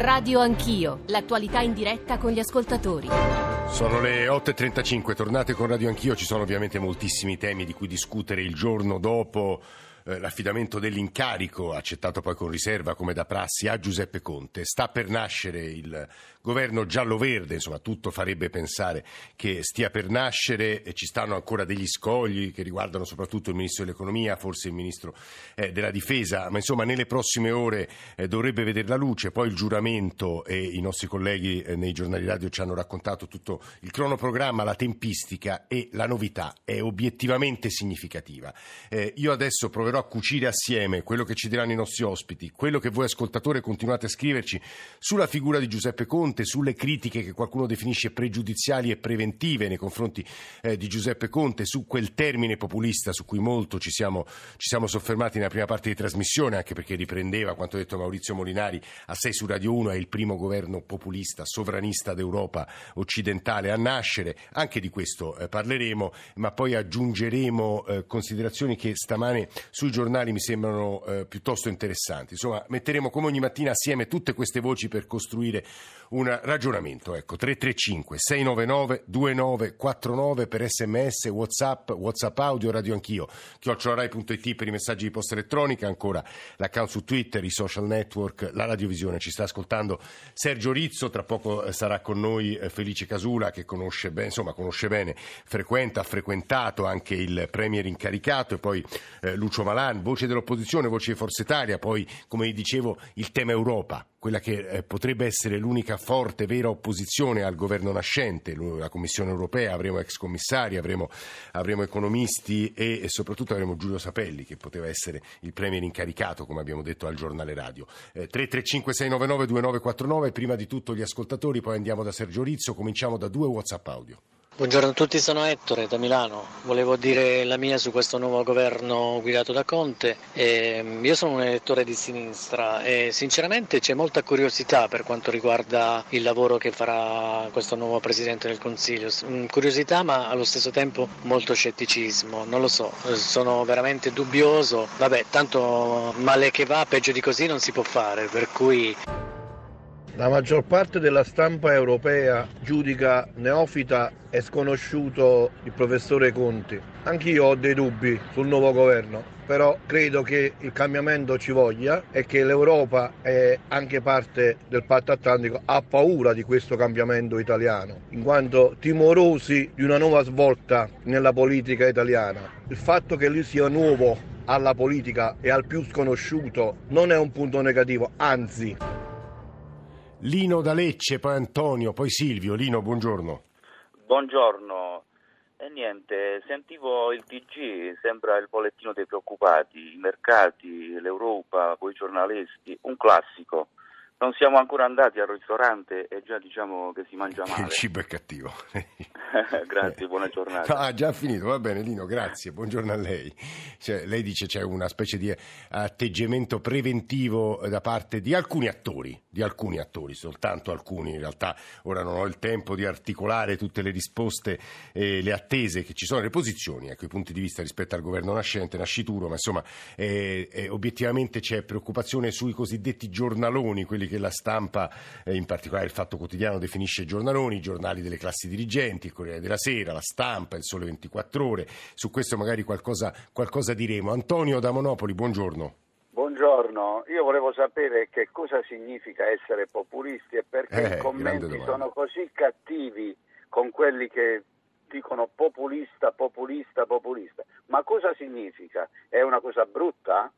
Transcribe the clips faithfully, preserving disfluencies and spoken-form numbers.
Radio Anch'io, l'attualità in diretta con gli ascoltatori. Sono le otto e trentacinque, tornate con Radio Anch'io. Ci sono ovviamente moltissimi temi di cui discutere il giorno dopo l'affidamento dell'incarico, accettato poi con riserva come da prassi, a Giuseppe Conte. Sta per nascere il governo giallo-verde, insomma tutto farebbe pensare che stia per nascere, e ci stanno ancora degli scogli che riguardano soprattutto il Ministro dell'Economia, forse il Ministro eh, della Difesa, ma insomma nelle prossime ore eh, dovrebbe vedere la luce, poi il giuramento, e i nostri colleghi eh, nei giornali radio ci hanno raccontato tutto il cronoprogramma, la tempistica, e la novità è obiettivamente significativa. Eh, io adesso proverò a cucire assieme quello che ci diranno i nostri ospiti, quello che voi ascoltatori continuate a scriverci sulla figura di Giuseppe Conte, sulle critiche che qualcuno definisce pregiudiziali e preventive nei confronti eh, di Giuseppe Conte, su quel termine populista su cui molto ci siamo, ci siamo soffermati nella prima parte di trasmissione, anche perché riprendeva quanto detto Maurizio Molinari a sei su Radio uno, è il primo governo populista sovranista d'Europa occidentale a nascere. Anche di questo eh, parleremo, ma poi aggiungeremo eh, considerazioni che stamane sui giornali mi sembrano eh, piuttosto interessanti. Insomma, metteremo come ogni mattina assieme tutte queste voci per costruire un ragionamento. Ecco, tre tre cinque sei nove nove due nove quattro nove per sms, whatsapp, whatsapp audio, radio anch'io, chiocciola rai punto it per i messaggi di posta elettronica, ancora l'account su Twitter, i social network, la radiovisione. Ci sta ascoltando Sergio Rizzo, tra poco sarà con noi Felice Casula, che conosce bene, insomma conosce bene, frequenta, ha frequentato anche il premier incaricato, e poi eh, Lucio Malan, voce dell'opposizione, voce di Forza Italia. Poi, come dicevo, il tema Europa, quella che potrebbe essere l'unica forte, vera opposizione al governo nascente, la Commissione europea. Avremo ex commissari, avremo, avremo economisti e, e soprattutto avremo Giulio Sapelli, che poteva essere il premier incaricato, come abbiamo detto al giornale radio. Eh, tre tre cinque sei nove nove due nove quattro nove, prima di tutto gli ascoltatori, poi andiamo da Sergio Rizzo, cominciamo da due WhatsApp audio. Buongiorno a tutti, sono Ettore da Milano. Volevo dire la mia su questo nuovo governo guidato da Conte. Eh, io sono un elettore di sinistra e sinceramente c'è molta curiosità per quanto riguarda il lavoro che farà questo nuovo Presidente del Consiglio. Curiosità, ma allo stesso tempo molto scetticismo. Non lo so, sono veramente dubbioso. Vabbè, tanto male che va, peggio di così non si può fare, per cui... La maggior parte della stampa europea giudica neofita e sconosciuto il professore Conte. Anch'io ho dei dubbi sul nuovo governo, però credo che il cambiamento ci voglia e che l'Europa, è anche parte del patto atlantico, ha paura di questo cambiamento italiano, in quanto timorosi di una nuova svolta nella politica italiana. Il fatto che lui sia nuovo alla politica e al più sconosciuto non è un punto negativo, anzi... Lino da Lecce, poi Antonio, poi Silvio. Lino, buongiorno. Buongiorno. E niente, sentivo il T G, sembra il bollettino dei preoccupati, i mercati, l'Europa, poi i giornalisti, un classico. Non siamo ancora andati al ristorante e già diciamo che si mangia male. Il cibo è cattivo. Grazie, buona giornata. Ah, già finito, va bene Lino, grazie, buongiorno a lei. Cioè, lei dice c'è una specie di atteggiamento preventivo da parte di alcuni attori, di alcuni attori, soltanto alcuni in realtà. Ora non ho il tempo di articolare tutte le risposte e le attese che ci sono, le posizioni, ecco, i punti di vista rispetto al governo nascente, nascituro, ma insomma eh, eh, obiettivamente c'è preoccupazione sui cosiddetti giornaloni, quelli che che la stampa, eh, in particolare il Fatto Quotidiano, definisce giornaloni, i giornali delle classi dirigenti, il Corriere della Sera, la Stampa, il Sole ventiquattro Ore. Su questo magari qualcosa, qualcosa diremo. Antonio da Monopoli, buongiorno. Buongiorno, io volevo sapere che cosa significa essere populisti e perché eh, i commenti sono così cattivi con quelli che dicono populista, populista, populista. Ma cosa significa? È una cosa brutta?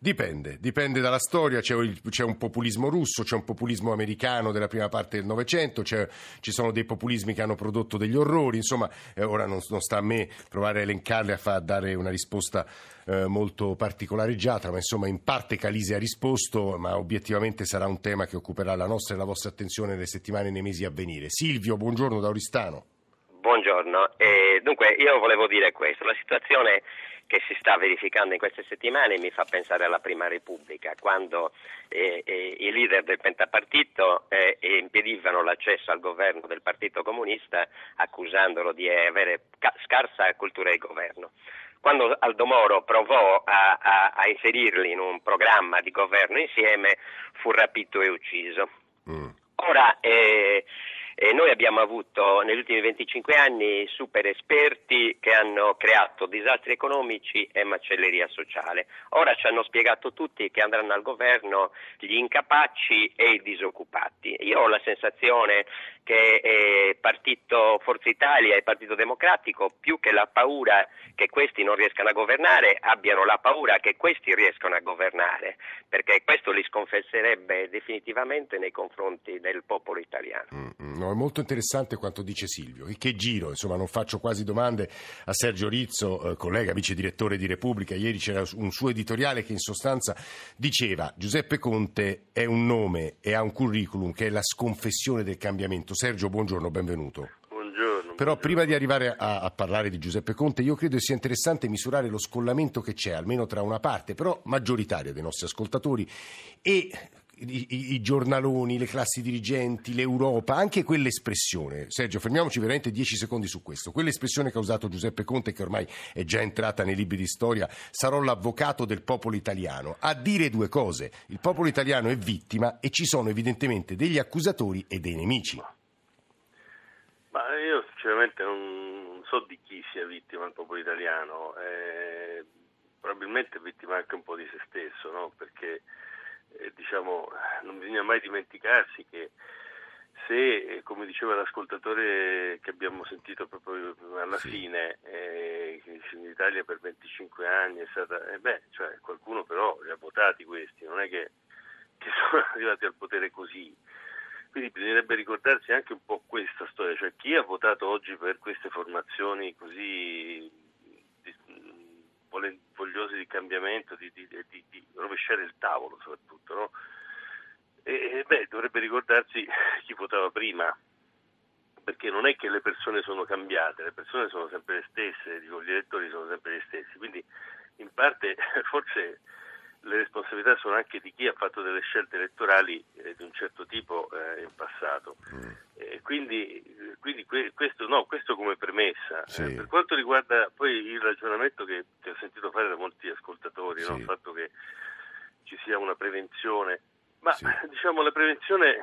Dipende, dipende dalla storia, c'è, il, c'è un populismo russo, c'è un populismo americano della prima parte del Novecento, ci sono dei populismi che hanno prodotto degli orrori, insomma eh, ora non, non sta a me provare a elencarli, a far dare una risposta eh, molto particolareggiata, ma insomma in parte Calise ha risposto, ma obiettivamente sarà un tema che occuperà la nostra e la vostra attenzione nelle settimane e nei mesi a venire. Silvio, buongiorno da Oristano. Buongiorno, eh, dunque io volevo dire questo, la situazione che si sta verificando in queste settimane mi fa pensare alla Prima Repubblica, quando eh, eh, i leader del pentapartito eh, impedivano l'accesso al governo del Partito Comunista, accusandolo di avere ca- scarsa cultura di governo. Quando Aldo Moro provò a, a, a inserirli in un programma di governo insieme, fu rapito e ucciso. Mm. Ora, eh, eh, noi abbiamo avuto negli ultimi venticinque anni super esperti che hanno creato disastri economici e macelleria sociale. Ora ci hanno spiegato tutti che andranno al governo gli incapaci e i disoccupati. Io ho la sensazione che eh, partito Forza Italia e Partito Democratico, più che la paura che questi non riescano a governare, abbiano la paura che questi riescano a governare, perché questo li sconfesserebbe definitivamente nei confronti del popolo italiano. Mm, no, è molto interessante quanto dice Silvio, e che giro, insomma, non faccio quasi domande a Sergio Rizzo, eh, collega vice direttore di Repubblica. Ieri c'era un suo editoriale che in sostanza diceva: Giuseppe Conte è un nome e ha un curriculum che è la sconfessione del cambiamento. Sergio, buongiorno, benvenuto. Buongiorno. Però prima di arrivare a, a parlare di Giuseppe Conte, io credo sia interessante misurare lo scollamento che c'è, almeno tra una parte, però maggioritaria, dei nostri ascoltatori e i, i, i giornaloni, le classi dirigenti, l'Europa, anche quell'espressione. Sergio, fermiamoci veramente dieci secondi su questo. Quell'espressione che ha usato Giuseppe Conte, che ormai è già entrata nei libri di storia: sarò l'avvocato del popolo italiano. A dire due cose: il popolo italiano è vittima e ci sono evidentemente degli accusatori e dei nemici. Ma io sinceramente non so di chi sia vittima il popolo italiano, eh, probabilmente è vittima anche un po' di se stesso, no? Perché eh, diciamo non bisogna mai dimenticarsi che se, come diceva l'ascoltatore che abbiamo sentito proprio alla sì. fine, eh, che in Italia per venticinque anni è stata, eh beh, cioè qualcuno però li ha votati questi, non è che, che sono arrivati al potere così. Quindi bisognerebbe ricordarsi anche un po' questa storia, cioè chi ha votato oggi per queste formazioni così vogliose di cambiamento, di, di, di, di rovesciare il tavolo soprattutto, no? E beh, dovrebbe ricordarsi chi votava prima, perché non è che le persone sono cambiate, le persone sono sempre le stesse, dico, gli elettori sono sempre gli stessi, quindi in parte forse le responsabilità sono anche di chi ha fatto delle scelte elettorali eh, di un certo tipo eh, in passato. Mm. Eh, quindi quindi que- questo no, questo come premessa. Sì. Eh, per quanto riguarda poi il ragionamento che, che ho sentito fare da molti ascoltatori, sì. no? Il fatto che ci sia una prevenzione, ma sì. diciamo la prevenzione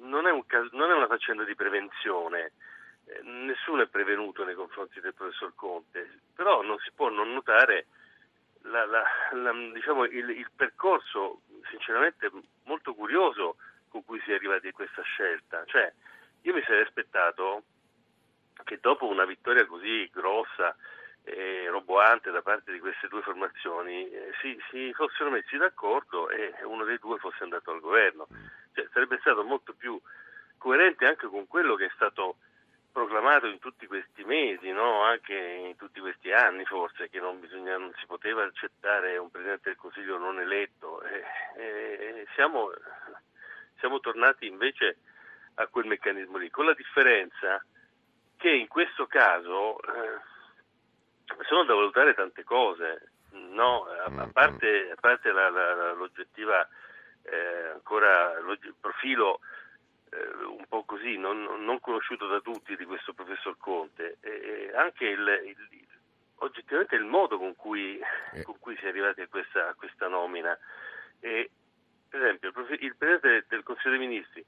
non è, un cas- non è una faccenda di prevenzione. Eh, nessuno è prevenuto nei confronti del professor Conte, però non si può non notare La, la, la, diciamo il, il percorso sinceramente molto curioso con cui si è arrivati a questa scelta. Cioè, io mi sarei aspettato che dopo una vittoria così grossa e roboante da parte di queste due formazioni eh, si, si fossero messi d'accordo e uno dei due fosse andato al governo. Cioè, sarebbe stato molto più coerente anche con quello che è stato proclamato in tutti questi mesi, no? Anche in tutti questi anni forse, che non bisogna, non si poteva accettare un Presidente del Consiglio non eletto. E, e, siamo, siamo tornati invece a quel meccanismo lì, con la differenza che in questo caso eh, sono da valutare tante cose, no? A, a parte, a parte la, la, l'oggettiva eh, ancora il profilo un po' così, non, non conosciuto da tutti, di questo professor Conte, e anche il, il, oggettivamente il modo con cui, eh. con cui si è arrivati a questa, a questa nomina. E, per esempio, il, prof, il Presidente del Consiglio dei Ministri,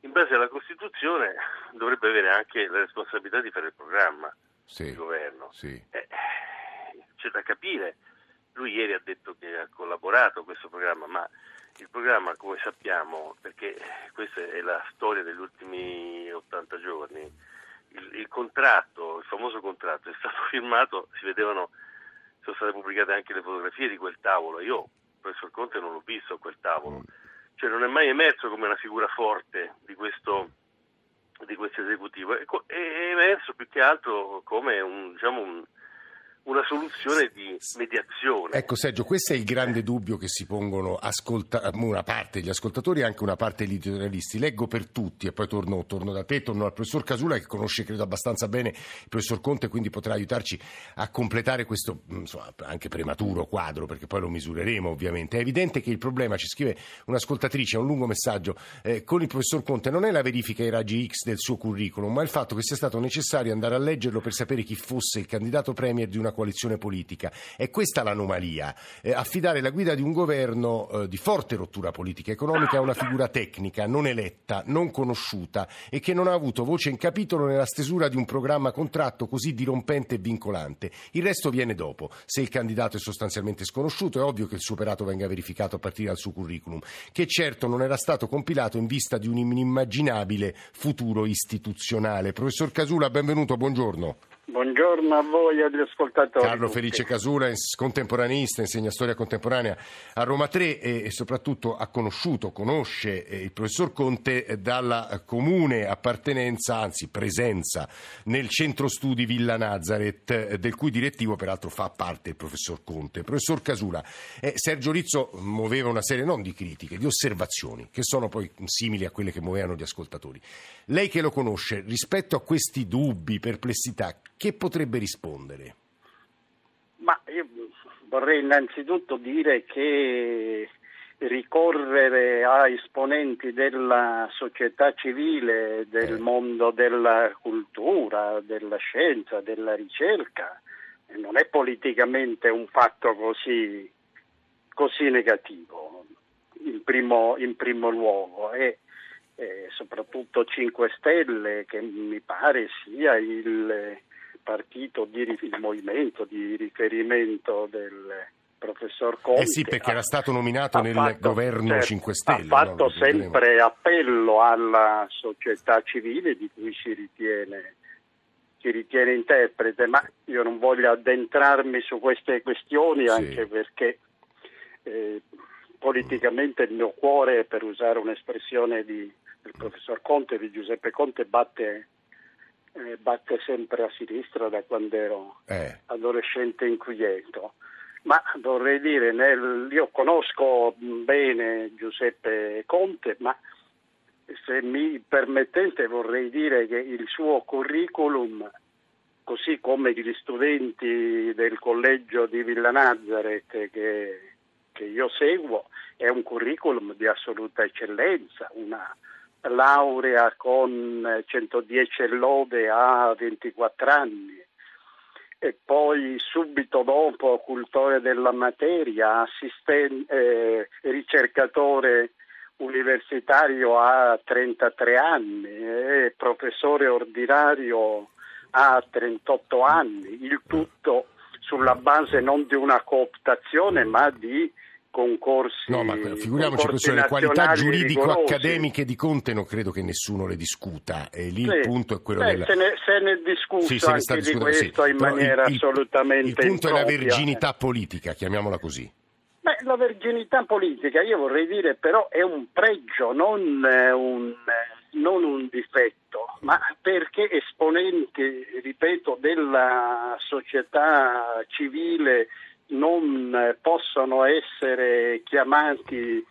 in base alla Costituzione, dovrebbe avere anche la responsabilità di fare il programma sì. di governo. Sì. Eh, c'è da capire. Lui ieri ha detto che ha collaborato a questo programma, ma il programma, come sappiamo, perché questa è la storia degli ultimi ottanta giorni, il, il contratto, il famoso contratto, è stato firmato, si vedevano, sono state pubblicate anche le fotografie di quel tavolo. Io, il professor Conte, non l'ho visto a quel tavolo. Cioè non è mai emerso come una figura forte di questo, di questo esecutivo, è, è emerso più che altro come un, diciamo, un una soluzione di mediazione. Ecco Sergio, questo è il grande dubbio che si pongono ascolta- una parte degli ascoltatori e anche una parte degli editorialisti. Leggo per tutti e poi torno, torno da te, torno al professor Casula, che conosce credo abbastanza bene il professor Conte, quindi potrà aiutarci a completare questo, insomma, anche prematuro quadro, perché poi lo misureremo ovviamente. È evidente che il problema, ci scrive un'ascoltatrice, è un lungo messaggio, eh, con il professor Conte non è la verifica ai raggi X del suo curriculum, ma il fatto che sia stato necessario andare a leggerlo per sapere chi fosse il candidato premier di una coalizione politica. È questa l'anomalia, eh, affidare la guida di un governo eh, di forte rottura politica e economica a una figura tecnica, non eletta, non conosciuta e che non ha avuto voce in capitolo nella stesura di un programma contratto così dirompente e vincolante. Il resto viene dopo. Se il candidato è sostanzialmente sconosciuto, è ovvio che il suo operato venga verificato a partire dal suo curriculum, che certo non era stato compilato in vista di un inimmaginabile futuro istituzionale. Professor Casula, benvenuto, buongiorno. Buongiorno a voi e agli ascoltatori. Carlo Felice Casula, contemporanista, insegna storia contemporanea a Roma Tre e soprattutto ha conosciuto, conosce il professor Conte dalla comune appartenenza, anzi presenza, nel centro studi Villa Nazareth, del cui direttivo peraltro fa parte il professor Conte. Professor Casula, eh, Sergio Rizzo muoveva una serie non di critiche, di osservazioni, che sono poi simili a quelle che muovevano gli ascoltatori. Lei che lo conosce, rispetto a questi dubbi, perplessità, che potrebbe rispondere? Ma io vorrei innanzitutto dire che ricorrere a esponenti della società civile, del eh. mondo della cultura, della scienza, della ricerca, non è politicamente un fatto così, così negativo, in primo, in primo luogo. E eh, soprattutto cinque Stelle, che mi pare sia il... partito di il movimento di riferimento del professor Conte. Eh sì, perché ha, era stato nominato nel fatto, governo certo, cinque Stelle. Ha fatto no? sempre appello alla società civile di cui si ritiene, si ritiene interprete, ma io non voglio addentrarmi su queste questioni anche sì. perché eh, politicamente il mio cuore, per usare un'espressione di, del professor Conte, di Giuseppe Conte, batte... batte sempre a sinistra da quando ero eh. adolescente inquieto, ma vorrei dire, nel, io conosco bene Giuseppe Conte, ma se mi permettete vorrei dire che il suo curriculum, così come gli studenti del collegio di Villa Nazareth che, che io seguo, è un curriculum di assoluta eccellenza, una laurea con centodieci lode a ventiquattro anni e poi subito dopo cultore della materia, assisten- eh, ricercatore universitario a trentatré anni e professore ordinario a trentotto anni, il tutto sulla base non di una cooptazione ma di concorsi. No, ma figuriamoci, concorsi le qualità giuridico-accademiche di Conte non credo che nessuno le discuta, e lì sì, il punto è quello eh, della... se, ne, se ne è discusso sì, anche ne di questo sì. in Però maniera il, assolutamente impropria. Il punto impropria. È la verginità politica, chiamiamola così. Beh, la verginità politica, io vorrei dire, però è un pregio, non un, non un difetto, ma perché esponenti, ripeto, della società civile non possono essere chiamati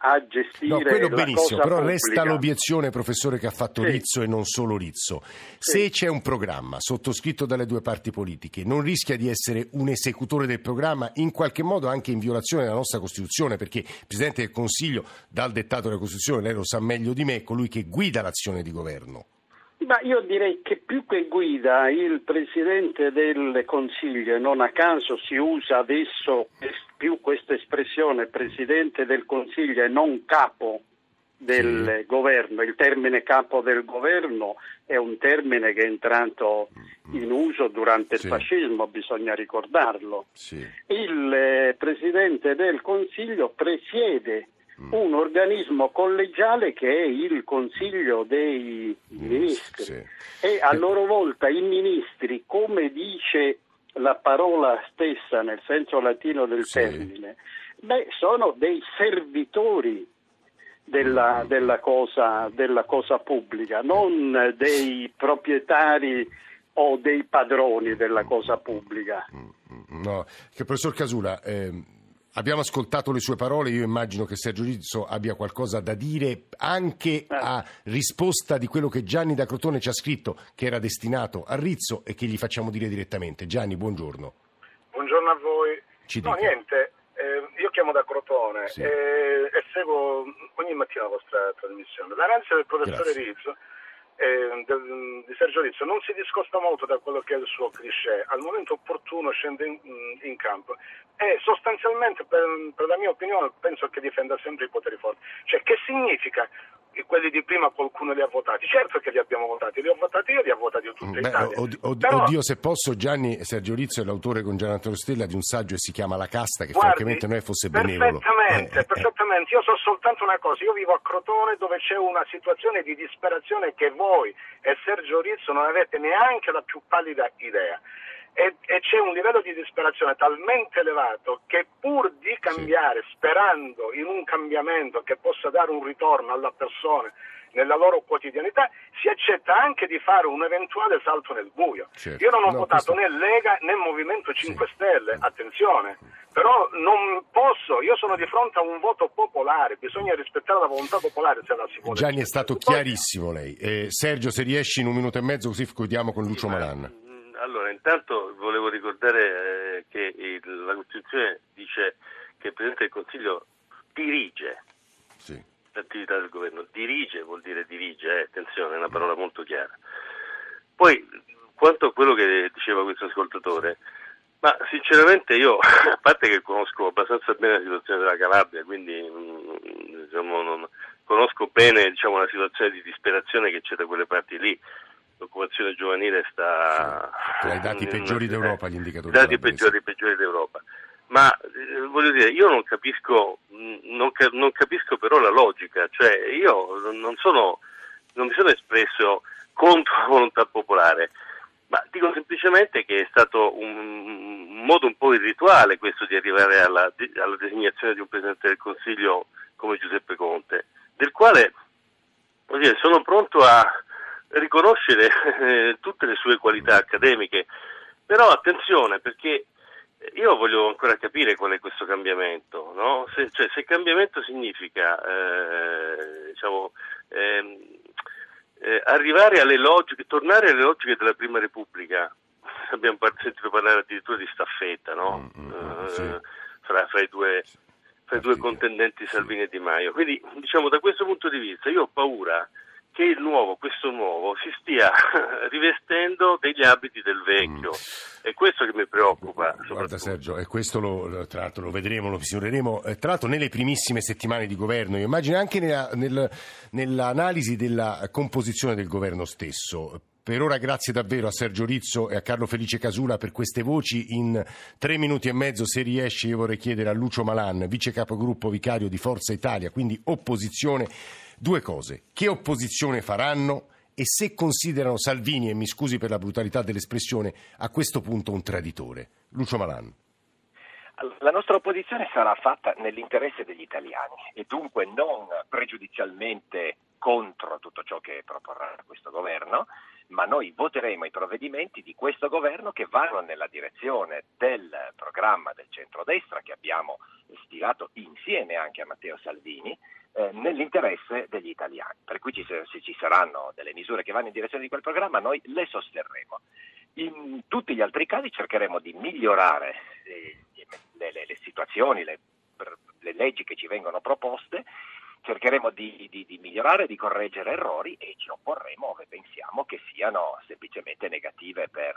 a gestire no, quello la benissimo, cosa però pubblica. Resta l'obiezione, professore, che ha fatto sì. Rizzo e non solo Rizzo. Se sì. c'è un programma sottoscritto dalle due parti politiche, non rischia di essere un esecutore del programma, in qualche modo anche in violazione della nostra Costituzione, perché il Presidente del Consiglio, dal dettato della Costituzione, lei lo sa meglio di me, è colui che guida l'azione di governo. Ma io direi che più che guida il Presidente del Consiglio, non a caso si usa adesso più questa espressione Presidente del Consiglio e non capo del sì. governo. Il termine capo del governo è un termine che è entrato in uso durante sì. il fascismo, bisogna ricordarlo. Sì. Il Presidente del Consiglio presiede un organismo collegiale che è il Consiglio dei Ministri sì. e a loro volta i ministri, come dice la parola stessa nel senso latino del sì. termine, beh, sono dei servitori della, della, cosa, della cosa pubblica, non dei proprietari o dei padroni della cosa pubblica. No, che professor Casula... Eh... Abbiamo ascoltato le sue parole, io immagino che Sergio Rizzo abbia qualcosa da dire anche a risposta di quello che Gianni da Crotone ci ha scritto, che era destinato a Rizzo e che gli facciamo dire direttamente. Gianni, buongiorno. Buongiorno a voi. Ci no, dica. niente, eh, io chiamo da Crotone sì. eh, e seguo ogni mattina la vostra trasmissione. La rancia del professore Grazie. Rizzo eh, del, di Sergio Rizzo non si discosta molto da quello che è il suo cliché. Al momento opportuno scende in, in campo e sostanzialmente, per, per la mia opinione, penso che difenda sempre i poteri forti. Cioè, che significa? E quelli di prima qualcuno li ha votati, certo che li abbiamo votati, li ho votati io, li ha votati tutta Italia. Od- od- Però... Oddio, se posso, Gianni, Sergio Rizzo è l'autore con Gianantonio Stella di un saggio che si chiama La Casta, che Guardi, francamente noi fosse benevolo. Perfettamente, eh, eh, perfettamente, io so soltanto una cosa, io vivo a Crotone dove c'è una situazione di disperazione che voi e Sergio Rizzo non avete neanche la più pallida idea. E, e c'è un livello di disperazione talmente elevato che pur di cambiare, sì, sperando in un cambiamento che possa dare un ritorno alla persona nella loro quotidianità, si accetta anche di fare un eventuale salto nel buio. Certo. Io non ho no, votato questo... né Lega né Movimento cinque, sì, Stelle, attenzione, però non posso, io sono di fronte a un voto popolare, bisogna rispettare la volontà popolare se la si vuole. Gianni, è stato chiarissimo lei. Eh, Sergio, se riesci in un minuto e mezzo così chiudiamo con Lucio Malan. Allora, intanto volevo ricordare eh, che il, la Costituzione dice che il Presidente del Consiglio dirige, sì, l'attività del governo. Dirige vuol dire dirige, eh, attenzione, è una parola molto chiara. Poi, quanto a quello che diceva questo ascoltatore, ma sinceramente io, a parte che conosco abbastanza bene la situazione della Calabria, quindi mh, diciamo, non, conosco bene, diciamo, la situazione di disperazione che c'è da quelle parti lì. L'occupazione giovanile sta... Sì, tra i dati peggiori d'Europa, gli indicatori. I dati peggiori, peggiori d'Europa. Ma eh, voglio dire, io non capisco, non, ca- non capisco però la logica, cioè io non sono, non mi sono espresso contro la volontà popolare, ma dico semplicemente che è stato un, un modo un po' irrituale questo di arrivare alla, alla designazione di un Presidente del Consiglio come Giuseppe Conte, del quale, voglio dire, sono pronto a riconoscere eh, tutte le sue qualità accademiche, però attenzione, perché io voglio ancora capire qual è questo cambiamento, no? Se, cioè, se cambiamento significa eh, diciamo eh, eh, arrivare alle logiche, tornare alle logiche della Prima Repubblica, abbiamo par- sentito parlare addirittura di staffetta, no? Mm-hmm, eh, sì. fra, fra i due fra i due contendenti Salvini, sì, e Di Maio. Quindi, diciamo, da questo punto di vista io ho paura che il nuovo, questo nuovo, si stia rivestendo degli abiti del vecchio. Mm. È questo che mi preoccupa. Guarda Sergio, e questo lo, tra l'altro lo vedremo, lo misureremo, tra l'altro nelle primissime settimane di governo, io immagino anche nella, nel, nell'analisi della composizione del governo stesso. Per ora grazie davvero a Sergio Rizzo e a Carlo Felice Casula per queste voci. In tre minuti e mezzo, se riesci, io vorrei chiedere a Lucio Malan, vice capogruppo vicario di Forza Italia, quindi opposizione, due cose: che opposizione faranno e se considerano Salvini, e mi scusi per la brutalità dell'espressione, a questo punto un traditore. Lucio Malan. La nostra opposizione sarà fatta nell'interesse degli italiani e dunque non pregiudizialmente contro tutto ciò che proporrà questo governo, ma noi voteremo i provvedimenti di questo governo che vanno nella direzione del programma del centrodestra che abbiamo stilato insieme anche a Matteo Salvini, eh, nell'interesse degli italiani. Per cui ci, se ci saranno delle misure che vanno in direzione di quel programma, noi le sosterremo. In tutti gli altri casi cercheremo di migliorare eh, Le, le, le situazioni, le, le leggi che ci vengono proposte, cercheremo di, di, di migliorare, di correggere errori e ci opporremo ove pensiamo che siano semplicemente negative per,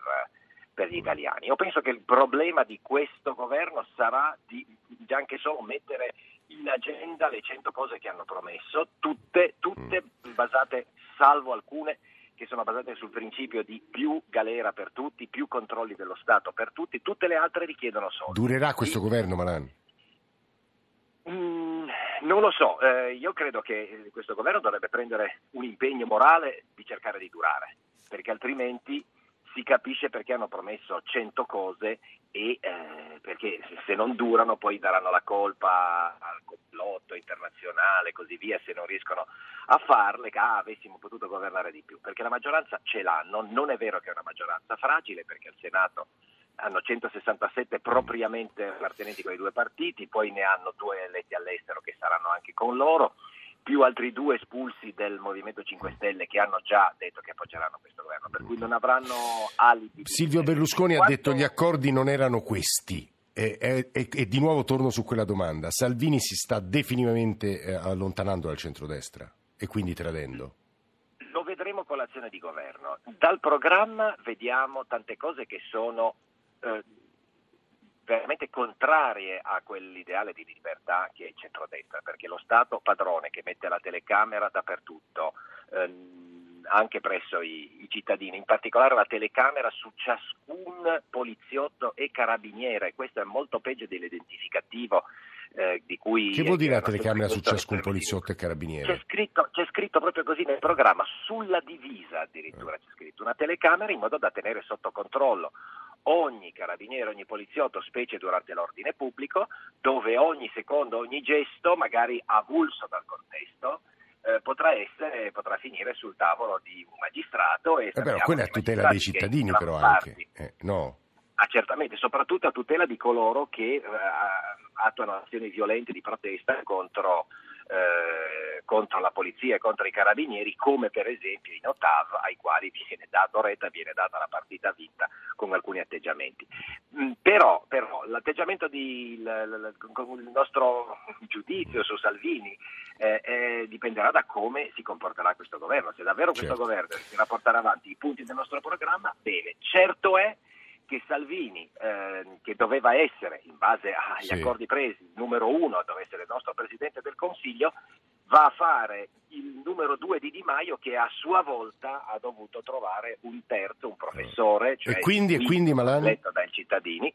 per gli italiani. Io penso che il problema di questo governo sarà di, di anche solo mettere in agenda le cento cose che hanno promesso, tutte, tutte basate, salvo alcune che sono basate sul principio di più galera per tutti, più controlli dello Stato per tutti, tutte le altre richiedono soldi. Durerà questo e... governo, Malan? Mm, non lo so, eh, io credo che questo governo dovrebbe prendere un impegno morale di cercare di durare, perché altrimenti si capisce perché hanno promesso cento cose e eh, perché se non durano poi daranno la colpa al complotto internazionale e così via, se non riescono a farle, che ah, avessimo potuto governare di più, perché la maggioranza ce l'hanno, non è vero che è una maggioranza fragile, perché al Senato hanno centosessantasette propriamente appartenenti con i due partiti, poi ne hanno due eletti all'estero che saranno anche con loro, più altri due espulsi del Movimento cinque Stelle che hanno già detto che appoggeranno questo governo, per cui non avranno alibi. Silvio Berlusconi Quanto... ha detto gli accordi non erano questi. E, e, e, e di nuovo torno su quella domanda. Salvini si sta definitivamente allontanando dal centrodestra e quindi tradendo. Lo vedremo con l'azione di governo. Dal programma vediamo tante cose che sono eh, veramente contrarie a quell'ideale di libertà che è il centrodestra, perché lo Stato padrone che mette la telecamera dappertutto, ehm, anche presso i, i cittadini, in particolare la telecamera su ciascun poliziotto e carabiniere, questo è molto peggio dell'identificativo. Eh, di cui che vuol dire la telecamera su ciascun poliziotto e carabiniere? C'è scritto, c'è scritto proprio così nel programma, sulla divisa addirittura eh. c'è scritto una telecamera in modo da tenere sotto controllo ogni carabiniere, ogni poliziotto, specie durante l'ordine pubblico, dove ogni secondo, ogni gesto, magari avulso dal contesto, eh, potrà essere potrà finire sul tavolo di un magistrato. E eh però quella è a tutela dei cittadini, però anche eh, no? Ah, certamente, soprattutto a tutela di coloro che eh, attuano azioni violente di protesta contro, eh, contro la polizia e contro i carabinieri, come per esempio in Ottav, ai quali viene dato retta, viene data la partita vinta con alcuni atteggiamenti. Mm, però, però l'atteggiamento di la, la, la, il nostro giudizio su Salvini eh, eh, dipenderà da come si comporterà questo governo. Se davvero certo. questo governo riuscirà a portare avanti i punti del nostro programma, bene, certo è che Salvini, eh, che doveva essere, in base agli sì. accordi presi, numero uno, doveva essere il nostro Presidente del Consiglio, va a fare il numero due di Di Maio, che a sua volta ha dovuto trovare un terzo, un professore, cioè e quindi, il e quindi, Malan... eletto dai cittadini,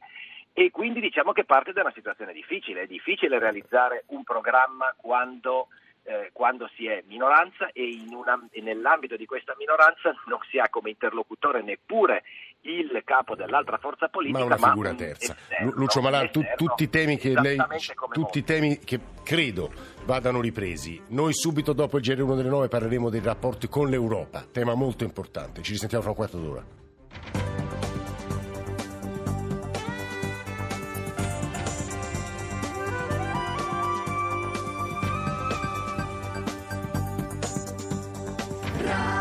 e quindi diciamo che parte da una situazione difficile. È difficile realizzare un programma quando... Eh, quando si è minoranza e, in una, e nell'ambito di questa minoranza non si ha come interlocutore neppure il capo dell'altra forza politica, ma una figura ma terza. Esterno, Lucio Malan, tu, tutti i temi che lei, tutti i temi che credo vadano ripresi. Noi subito dopo il G R uno delle nove parleremo dei rapporti con l'Europa, tema molto importante. Ci risentiamo fra un quarto d'ora. Yeah.